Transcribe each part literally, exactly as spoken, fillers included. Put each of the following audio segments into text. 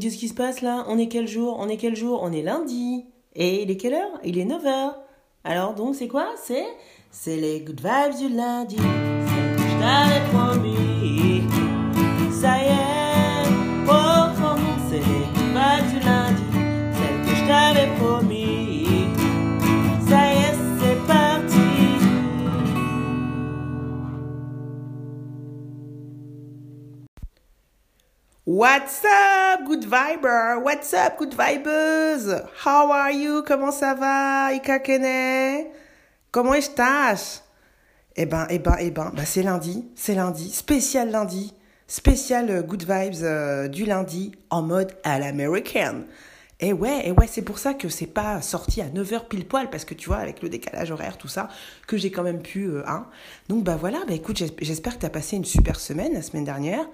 qu'est-ce qui se passe là? On est quel jour? On est quel jour? On est lundi. Et il est quelle heure? Il est neuf heures. Alors donc c'est quoi? C'est c'est les good vibes du lundi. C'est que je t'avais promis. Ça y est, oh, c'est les good vibes du lundi. C'est que je t'avais promis. Ça y est, c'est parti. What's up, good viber? What's up, good vibers? How are you? Comment ça va, Ikakene? Comment estás? Eh ben, eh ben, eh ben, bah c'est lundi, c'est lundi, spécial lundi, spécial good vibes euh, du lundi en mode à l'américaine. Et ouais, et ouais, c'est pour ça que c'est pas sorti à neuf heures pile poil, parce que tu vois, avec le décalage horaire, tout ça, que j'ai quand même pu, euh, hein. Donc, bah voilà, bah écoute, j'espère que t'as passé une super semaine la semaine dernière,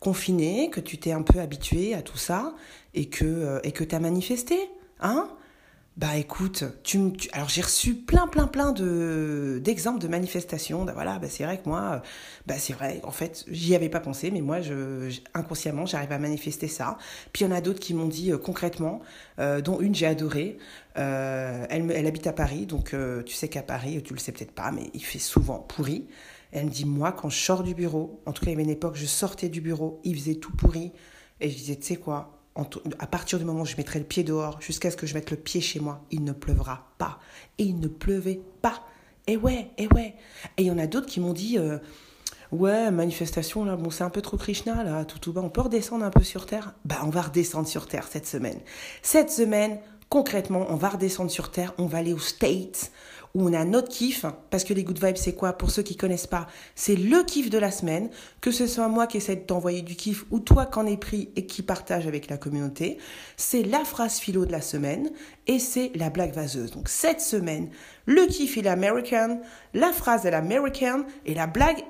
confinée, que tu t'es un peu habituée à tout ça, et que, euh, et que t'as manifesté, hein. Bah écoute, tu, tu alors j'ai reçu plein plein plein de d'exemples de manifestations. Bah voilà, bah c'est vrai que moi, bah c'est vrai. En fait, j'y avais pas pensé, mais moi, je, inconsciemment, j'arrive à manifester ça. Puis il y en a d'autres qui m'ont dit euh, concrètement, euh, dont une j'ai adorée. Euh, elle, elle habite à Paris, donc euh, tu sais qu'à Paris, tu le sais peut-être pas, mais il fait souvent pourri. Elle me dit moi quand je sors du bureau, en tout cas il y avait une époque, je sortais du bureau, il faisait tout pourri, et je disais tu sais quoi. À partir du moment où je mettrai le pied dehors, jusqu'à ce que je mette le pied chez moi, il ne pleuvra pas. Et il ne pleuvait pas. Et ouais, et ouais. Et il y en a d'autres qui m'ont dit, euh, ouais, manifestation, là, bon, c'est un peu trop Krishna, là, tout tout bas. On peut redescendre un peu sur Terre? Bah, on va redescendre sur Terre cette semaine. Cette semaine, concrètement, on va redescendre sur Terre, on va aller aux States, où on a notre kiff, parce que les good vibes, c'est quoi? Pour ceux qui connaissent pas, c'est le kiff de la semaine, que ce soit moi qui essaie de t'envoyer du kiff ou toi qui en es pris et qui partage avec la communauté, c'est la phrase philo de la semaine et c'est la blague vaseuse. Donc cette semaine, le kiff est l'american, la phrase est l'american et la blague,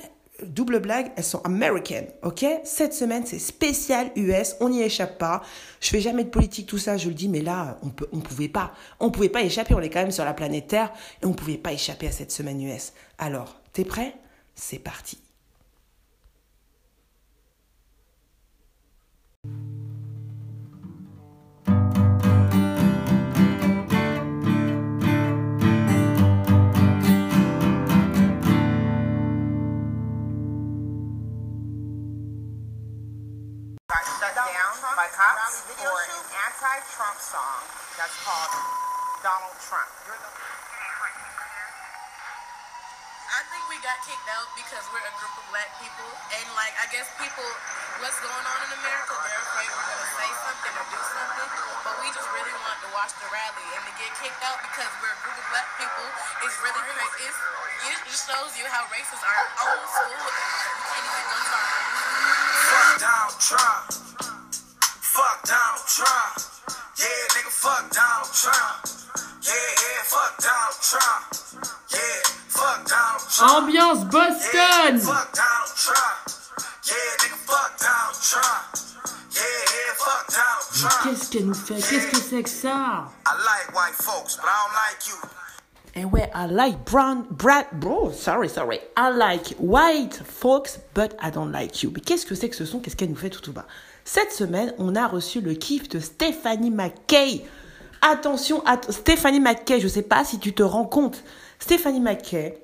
double blague, elles sont américaines, ok? Cette semaine, c'est spécial U S, on n'y échappe pas. Je fais jamais de politique, tout ça, je le dis, mais là, on peut, on pouvait pas. On pouvait pas échapper, on est quand même sur la planète Terre, et on pouvait pas échapper à cette semaine U S. Alors, t'es prêt? C'est parti. Anti-Trump song that's called Donald Trump. I think we got kicked out because we're a group of black people, and like I guess people, what's going on in America, they're afraid we're gonna say something or do something, but we just really want to watch the rally, and to get kicked out because we're a group of black people is really crazy. It's, it just shows you how racist our old school is. We can't even go to our fuck Donald Trump. Fuck Donald Trump, yeah, nigga, fuck Donald Trump, yeah, yeah, fuck Donald Trump, yeah, fuck Donald Trump. Ambiance Boston. Yeah, fuck Donald Trump, yeah, nigga, fuck Donald Trump, yeah, yeah, fuck Donald Trump. Mais qu'est-ce qu'elle nous fait? Qu'est-ce que c'est que ça? I like white folks, but I don't like you. Eh ouais, I like brown, brat, bro, sorry, sorry. I like white folks, but I don't like you. Mais qu'est-ce que c'est que ce son? Qu'est-ce qu'elle nous fait tout tout bas? Cette semaine, on a reçu le kiff de Stéphanie McKay. Attention, at- Stéphanie McKay, je sais pas si tu te rends compte. Stéphanie McKay,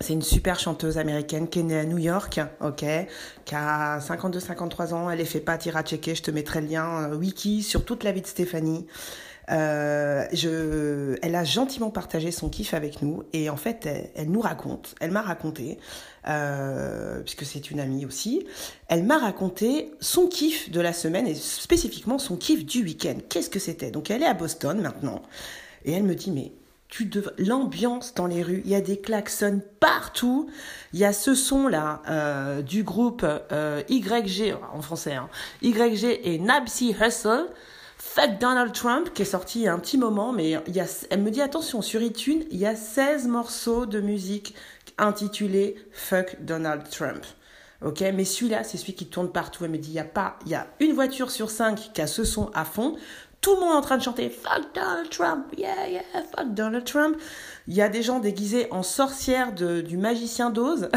c'est une super chanteuse américaine qui est née à New York, ok, qui a cinquante-deux cinquante-trois ans, elle est fait pas tirer à checker, je te mettrai le lien euh, wiki sur toute la vie de Stéphanie. Euh, je, elle a gentiment partagé son kiff avec nous et en fait elle, elle nous raconte, elle m'a raconté euh, puisque c'est une amie aussi, elle m'a raconté son kiff de la semaine et spécifiquement son kiff du week-end. Qu'est-ce que c'était? Donc elle est à Boston maintenant et elle me dit mais tu dev... l'ambiance dans les rues, il y a des klaxons partout, il y a ce son là euh, du groupe euh, Y G en français, hein, Y G et Nipsey Hussle. Fuck Donald Trump, qui est sorti il y a un petit moment, mais il y a, elle me dit, attention, sur iTunes, il y a seize morceaux de musique intitulés « Fuck Donald Trump ». Ok, mais celui-là, c'est celui qui tourne partout. Elle me dit, il y a pas, il y a une voiture sur cinq qui a ce son à fond. Tout le monde est en train de chanter « Fuck Donald Trump, yeah, yeah, fuck Donald Trump ». Il y a des gens déguisés en sorcières de, du magicien d'Oz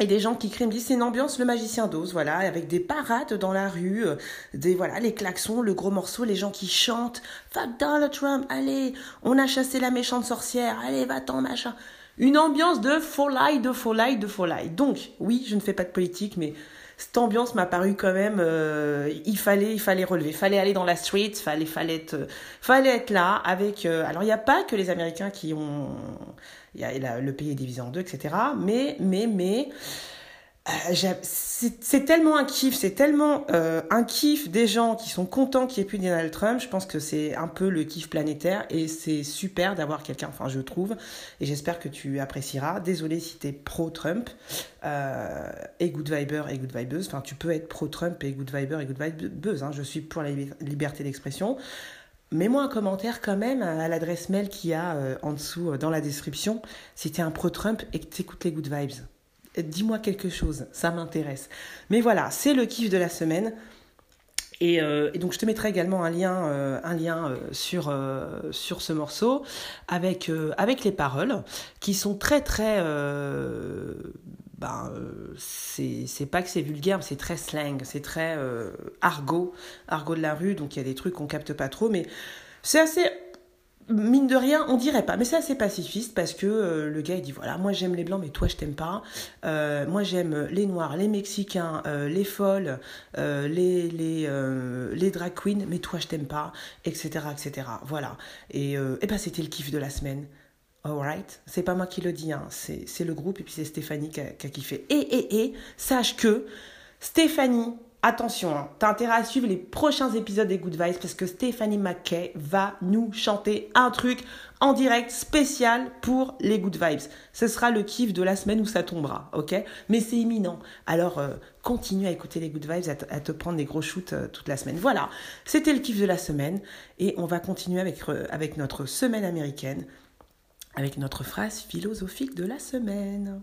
Et des gens qui crient, me disent, c'est une ambiance, le magicien d'Oz, voilà, avec des parades dans la rue, euh, des, voilà, les klaxons, le gros morceau, les gens qui chantent, fuck Donald Trump, allez, on a chassé la méchante sorcière, allez, va-t'en, machin. Une ambiance de folie, de folie, de folie. Donc, oui, je ne fais pas de politique, mais cette ambiance m'a paru quand même, euh, il fallait, il fallait relever, fallait aller dans la street, fallait, fallait être, euh, fallait être là avec, euh, alors il n'y a pas que les Américains qui ont, il y a la, le pays est divisé en deux, et cetera. Mais, mais, mais, euh, c'est, c'est tellement un kiff, c'est tellement euh, un kiff des gens qui sont contents qu'il n'y ait plus Donald Trump. Je pense que c'est un peu le kiff planétaire et c'est super d'avoir quelqu'un, enfin je trouve, et j'espère que tu apprécieras. Désolée si t'es pro-Trump. Euh, et good viber et good vibeuse, enfin tu peux être pro-Trump et good viber et good vibeuse, hein. Je suis pour la liberté d'expression, mets-moi un commentaire quand même à l'adresse mail qu'il y a euh, en dessous euh, dans la description, si t'es un pro-Trump et que t'écoutes les good vibes, dis-moi quelque chose, ça m'intéresse. Mais voilà, c'est le kiff de la semaine. Et, euh, et donc je te mettrai également un lien, euh, un lien euh, sur euh, sur ce morceau avec euh, avec les paroles qui sont très très euh, ben euh, c'est c'est pas que c'est vulgaire, mais c'est très slang, c'est très euh, argot argot de la rue. Donc il y a des trucs qu'on capte pas trop, mais c'est assez, mine de rien, on dirait pas, mais c'est assez pacifiste parce que euh, le gars il dit voilà, moi j'aime les blancs mais toi je t'aime pas, euh, moi j'aime les noirs, les mexicains, euh, les folles, euh, les les euh, les drag queens mais toi je t'aime pas, etc etc voilà. Et euh, et ben c'était le kiff de la semaine. Alright, c'est pas moi qui le dis, hein, c'est c'est le groupe et puis c'est Stéphanie qui a, qui a kiffé. Et et et sache que Stéphanie, attention, hein, t'as intérêt à suivre les prochains épisodes des Good Vibes parce que Stéphanie McKay va nous chanter un truc en direct spécial pour les Good Vibes. Ce sera le kiff de la semaine où ça tombera, ok ? Mais c'est imminent. Alors, euh, continue à écouter les Good Vibes, à, t- à te prendre des gros shoots euh, toute la semaine. Voilà, c'était le kiff de la semaine et on va continuer avec, euh, avec notre semaine américaine, avec notre phrase philosophique de la semaine.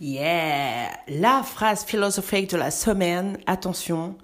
Yeah! La phrase philosophique de la semaine, attention,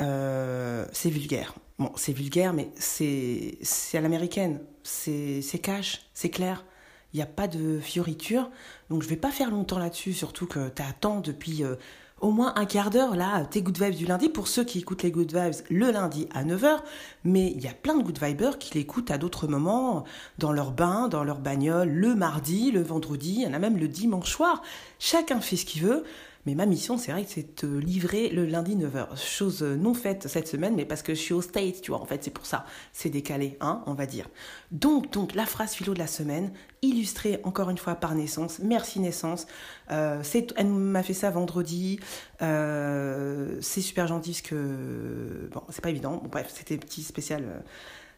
euh, c'est vulgaire. Bon, c'est vulgaire, mais c'est, c'est à l'américaine. C'est, c'est cash, c'est clair. Il n'y a pas de fioriture. Donc, je ne vais pas faire longtemps là-dessus, surtout que tu attends depuis euh, au moins un quart d'heure, là, tes Good Vibes du lundi. Pour ceux qui écoutent les Good Vibes le lundi à neuf heures, mais il y a plein de Good Vibers qui l'écoutent à d'autres moments, dans leur bain, dans leur bagnole, le mardi, le vendredi, il y en a même le dimanche soir. Chacun fait ce qu'il veut, mais ma mission, c'est vrai que c'est de te livrer le lundi neuf heures. Chose non faite cette semaine, mais parce que je suis au States, tu vois, en fait, c'est pour ça. C'est décalé, hein, on va dire. Donc, donc la phrase philo de la semaine, illustrée encore une fois par Naissance. Merci Naissance. Euh, c'est, elle m'a fait ça vendredi. Euh, c'est super gentil parce que... Bon, c'est pas évident. Bon, bref, c'était petit spécial euh,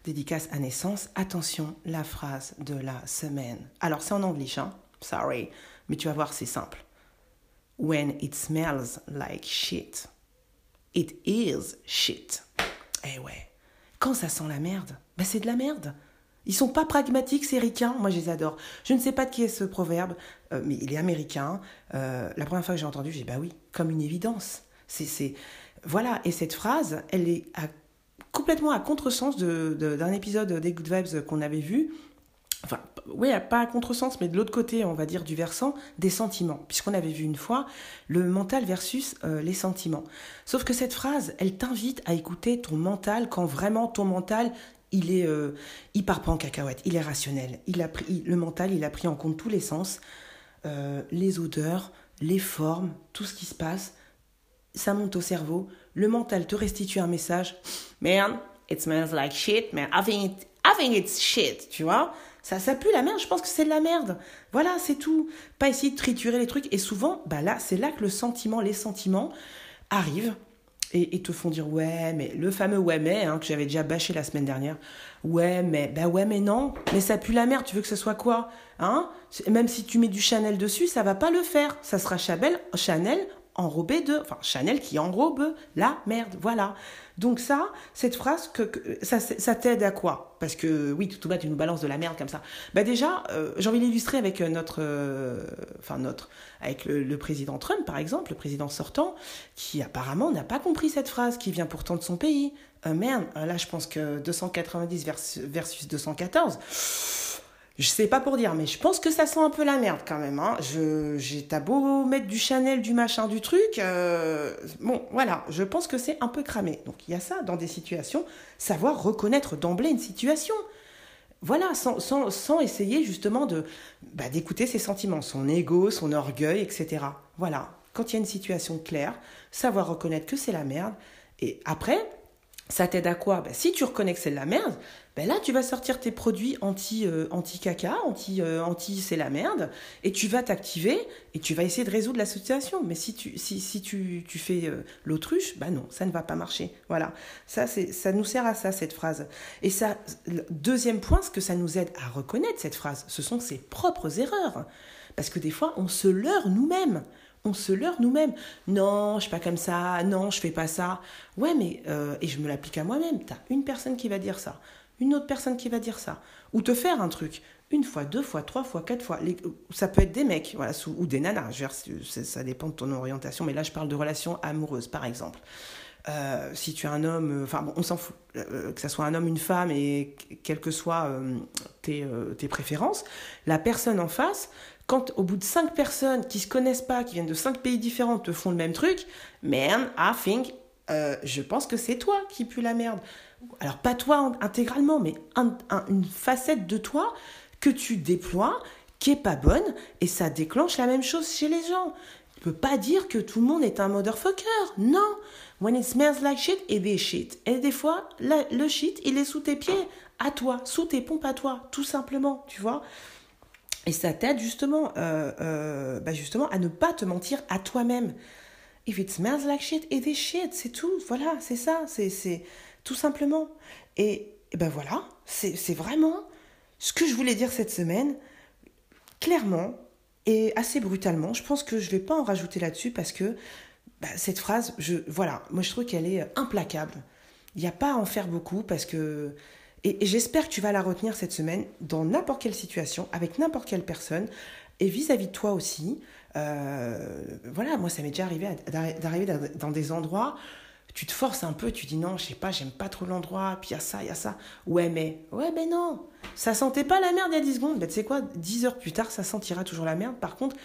dédicace à Naissance. Attention, la phrase de la semaine. Alors, c'est en anglais, hein. Sorry. Mais tu vas voir, c'est simple. When it smells like shit, it is shit. Eh ouais, quand ça sent la merde, bah c'est de la merde. Ils sont pas pragmatiques, ces ricains, moi je les adore. Je ne sais pas de qui est ce proverbe, euh, mais il est américain. Euh, la première fois que j'ai entendu, j'ai dit bah oui, comme une évidence. C'est, c'est... Voilà, et cette phrase, elle est à, complètement à contresens de, de, d'un épisode des Good Vibes qu'on avait vu. Enfin, oui, pas à contresens, mais de l'autre côté, on va dire, du versant, des sentiments. Puisqu'on avait vu une fois le mental versus euh, les sentiments. Sauf que cette phrase, elle t'invite à écouter ton mental quand vraiment ton mental, il est, euh, il part pas en cacahuète, il est rationnel. Il a pris, il, le mental, il a pris en compte tous les sens, euh, les odeurs, les formes, tout ce qui se passe. Ça monte au cerveau. Le mental te restitue un message. « Man, it smells like shit, man. I think, it, I think it's shit. » Tu vois ? Ça, ça pue la merde, je pense que c'est de la merde. Voilà, c'est tout. Pas essayer de triturer les trucs. Et souvent, bah là, c'est là que le sentiment, les sentiments arrivent et, et te font dire « Ouais, mais » le fameux « ouais, mais hein, » que j'avais déjà bâché la semaine dernière. « Ouais, mais » bah ouais, mais non. Mais ça pue la merde, tu veux que ce soit quoi, hein? Même si tu mets du Chanel dessus, ça va pas le faire. Ça sera Chabelle, Chanel enrobée de... Enfin, Chanel qui enrobe la merde, voilà. Donc ça, cette phrase, que, que ça, ça t'aide à quoi? Parce que oui, tout au bas, tu nous balances de la merde comme ça. Bah déjà, euh, j'ai envie d'illustrer avec notre... Euh, enfin, notre... Avec le, le président Trump, par exemple, le président sortant, qui apparemment n'a pas compris cette phrase, qui vient pourtant de son pays. Euh, merde, là, je pense que deux cent quatre-vingt-dix versus deux cent quatorze... Je sais pas pour dire, mais je pense que ça sent un peu la merde quand même. Hein. Je, j'ai t'as beau mettre du Chanel, du machin, du truc. Euh, bon, voilà, je pense que c'est un peu cramé. Donc, il y a ça dans des situations, savoir reconnaître d'emblée une situation. Voilà, sans, sans, sans essayer justement de, bah, d'écouter ses sentiments, son ego, son orgueil, et cetera. Voilà, quand il y a une situation claire, savoir reconnaître que c'est la merde. Et après... Ça t'aide à quoi? Ben, si tu reconnais que c'est de la merde, ben là, tu vas sortir tes produits anti, euh, anti-caca, anti, euh, anti-c'est la merde, et tu vas t'activer, et tu vas essayer de résoudre la situation. Mais si tu, si, si tu, tu fais euh, l'autruche, ben non, ça ne va pas marcher. Voilà, ça, c'est, ça nous sert à ça, cette phrase. Et ça, le deuxième point, ce que ça nous aide à reconnaître, cette phrase, ce sont ses propres erreurs. Parce que des fois, on se leurre nous-mêmes. On se leurre nous-mêmes. Non, je suis pas comme ça. Non, je fais pas ça. Ouais, mais euh, et je me l'applique à moi-même. T'as une personne qui va dire ça, une autre personne qui va dire ça, ou te faire un truc une fois, deux fois, trois fois, quatre fois. Les, ça peut être des mecs, voilà, sous, ou des nanas. Je veux dire, ça dépend de ton orientation. Mais là, je parle de relations amoureuses, par exemple. Euh, si tu es un homme, enfin euh, bon, on s'en fout. Euh, que ça soit un homme, une femme, et quelles que soient euh, tes, euh, tes préférences, la personne en face. Quand au bout de cinq personnes qui se connaissent pas, qui viennent de cinq pays différents, te font le même truc, man, I think, euh, je pense que c'est toi qui pue la merde. Alors pas toi intégralement, mais un, un, une facette de toi que tu déploies, qui est pas bonne, et ça déclenche la même chose chez les gens. Tu peux pas dire que tout le monde est un motherfucker, non. When it smells like shit, it is shit. Et des fois, la, le shit, il est sous tes pieds, à toi, sous tes pompes à toi, tout simplement, tu vois. Et ça t'aide justement, euh, euh, bah justement à ne pas te mentir à toi-même. If it smells like shit, it is shit, c'est tout. Voilà, c'est ça, c'est, c'est tout simplement. Et, et ben voilà, c'est, c'est vraiment ce que je voulais dire cette semaine, clairement et assez brutalement. Je pense que je ne vais pas en rajouter là-dessus parce que bah, cette phrase, je, voilà, moi je trouve qu'elle est implacable. Il n'y a pas à en faire beaucoup parce que... Et j'espère que tu vas la retenir cette semaine dans n'importe quelle situation, avec n'importe quelle personne, et vis-à-vis de toi aussi. Euh, voilà, moi, ça m'est déjà arrivé d'arriver dans des endroits, tu te forces un peu, tu dis non, je sais pas, j'aime pas trop l'endroit, puis il y a ça, il y a ça. Ouais, mais, ouais, mais non, ça sentait pas la merde il y a dix secondes. Ben, tu sais quoi, dix heures plus tard, ça sentira toujours la merde. Par contre,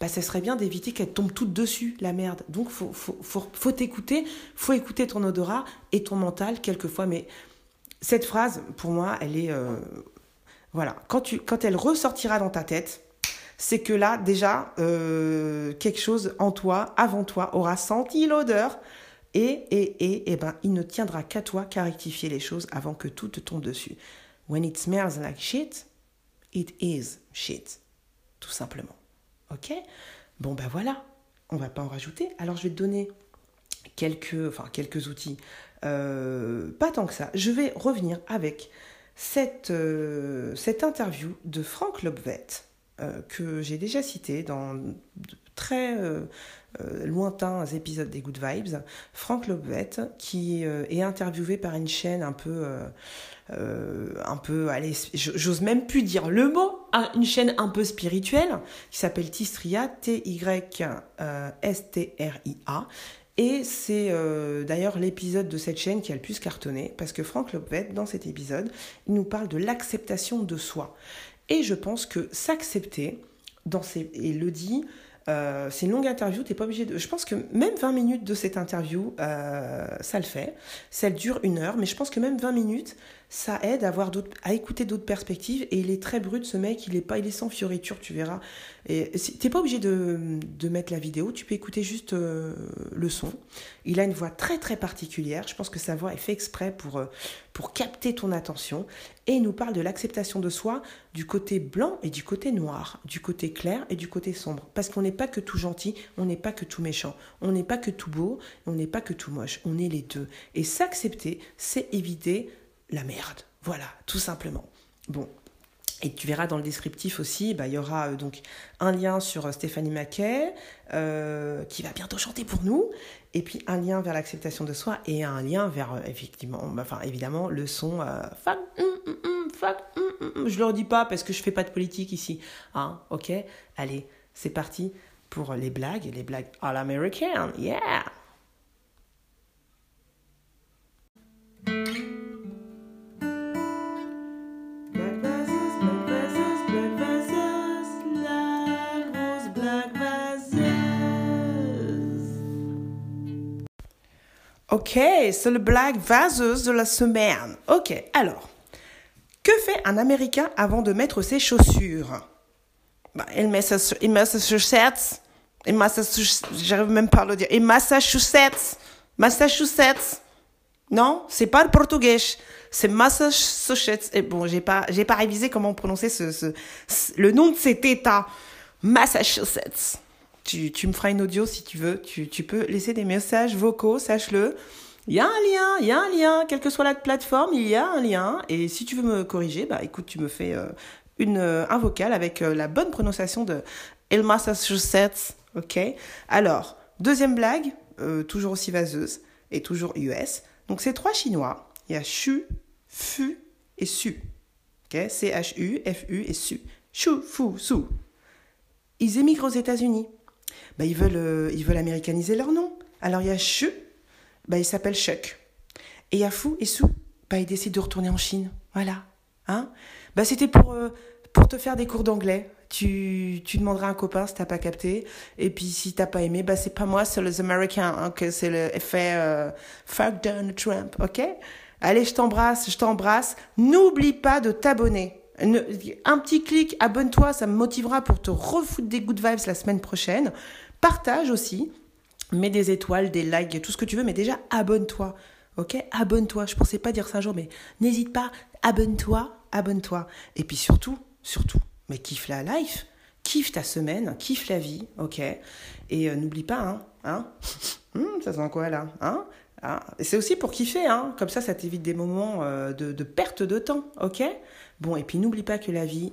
bah, ça serait bien d'éviter qu'elle tombe toute dessus, la merde. Donc, faut, faut, faut, faut t'écouter, faut écouter ton odorat et ton mental quelquefois, mais... Cette phrase, pour moi, elle est... Euh, voilà. Quand, tu, quand elle ressortira dans ta tête, c'est que là, déjà, euh, quelque chose en toi, avant toi, aura senti l'odeur. Et, et, et, et ben, il ne tiendra qu'à toi qu'à rectifier les choses avant que tout te tombe dessus. When it smells like shit, it is shit. Tout simplement. OK? Bon, ben voilà. On ne va pas en rajouter. Alors, je vais te donner quelques, enfin, quelques outils... Euh, pas tant que ça. Je vais revenir avec cette, euh, cette interview de Franck Lobvet euh, que j'ai déjà citée dans de très euh, euh, lointains épisodes des Good Vibes. Franck Lobvet qui euh, est interviewé par une chaîne un peu... Euh, euh, un peu allez, j'ose même plus dire le mot, une chaîne un peu spirituelle qui s'appelle Tistria, T Y S T R I A. Et c'est euh, d'ailleurs l'épisode de cette chaîne qui a le plus cartonné, parce que Franck Lobvet, dans cet épisode, il nous parle de l'acceptation de soi. Et je pense que s'accepter, dans ses... et le dit, euh, c'est une longue interview, t'es pas obligé de... Je pense que même vingt minutes de cette interview, euh, ça le fait. Ça dure une heure, mais je pense que même vingt minutes, ça aide à, voir d'autres... à écouter d'autres perspectives. Et il est très brut, ce mec, il est, pas... il est sans fioriture, tu verras. Et t'es pas obligé de, de mettre la vidéo, tu peux écouter juste euh, le son. Il a une voix très très particulière, je pense que sa voix est faite exprès pour, euh, pour capter ton attention. Et il nous parle de l'acceptation de soi, du côté blanc et du côté noir, du côté clair et du côté sombre. Parce qu'on n'est pas que tout gentil, on n'est pas que tout méchant, on n'est pas que tout beau, on n'est pas que tout moche, on est les deux. Et s'accepter, c'est éviter la merde, voilà, tout simplement. Bon. Et tu verras dans le descriptif aussi, bah, il y aura euh, donc un lien sur Stéphanie McKay, euh, qui va bientôt chanter pour nous, et puis un lien vers l'acceptation de soi, et un lien vers, euh, effectivement, enfin, évidemment, le son euh, « fuck, mm, mm, mm, fuck, mm, mm, mm. Je le redis pas parce que je fais pas de politique ici. Hein, ok, allez, c'est parti pour les blagues, les blagues à l'américaine, yeah. Ok, c'est le blague vaseuse de la semaine. Ok, alors, que fait un Américain avant de mettre ses chaussures? Bah, il met ses il met ses chaussettes, il met ses j'arrive même pas à le dire, il met ses chaussettes, Massachusetts. Non, c'est pas le portugais, c'est Massachusetts. Et bon, j'ai pas, j'ai pas révisé comment prononcer ce, ce, ce le nom de cet état, Massachusetts. Tu, tu me feras une audio si tu veux. Tu, tu peux laisser des messages vocaux, sache-le. Il y a un lien, il y a un lien. Quelle que soit la plateforme, il y a un lien. Et si tu veux me corriger, bah écoute, tu me fais euh, une, euh, un vocal avec euh, la bonne prononciation de El Massachusetts. Ok. Alors, deuxième blague, euh, toujours aussi vaseuse et toujours U S. Donc, c'est trois Chinois. Il y a Chu, Fu et Su. Ok. C-H-U, F-U et Su. Chu, Fu, Su. Ils émigrent aux États-Unis. Bah, ils veulent, euh, ils veulent américaniser leur nom. Alors, il y a Chu, bah, il s'appelle Chuck. Et il y a Fu et Su, bah, ils décident de retourner en Chine. Voilà. Hein? Bah, c'était pour, euh, pour te faire des cours d'anglais. Tu, tu demanderas à un copain si t'as pas capté. Et puis, si t'as pas aimé, bah, c'est pas moi, c'est les Américains. Hein, que c'est le effet euh, fuck Donald Trump. OK? Allez, je t'embrasse, je t'embrasse. N'oublie pas de t'abonner. Une, un petit clic, abonne-toi, ça me motivera pour te refoutre des good vibes la semaine prochaine. Partage aussi, mets des étoiles, des likes, tout ce que tu veux, mais déjà abonne-toi, ok? Abonne-toi, je pensais pas dire ça un jour, mais n'hésite pas, abonne-toi, abonne-toi. Et puis surtout, surtout, mais kiffe la life, kiffe ta semaine, kiffe la vie, ok? Et euh, n'oublie pas, hein, hein hum, ça sent quoi là, hein? Ah, c'est aussi pour kiffer, hein. Comme ça, ça t'évite des moments euh, de, de perte de temps, ok? Bon, et puis n'oublie pas que la vie,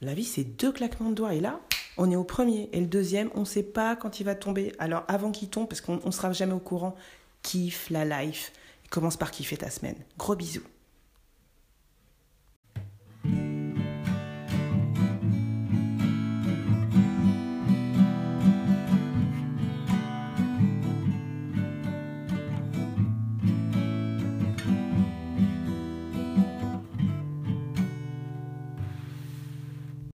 la vie, c'est deux claquements de doigts. Et là, on est au premier. Et le deuxième, on ne sait pas quand il va tomber. Alors, avant qu'il tombe, parce qu'on ne sera jamais au courant, kiffe la life. Commence par kiffer ta semaine. Gros bisous.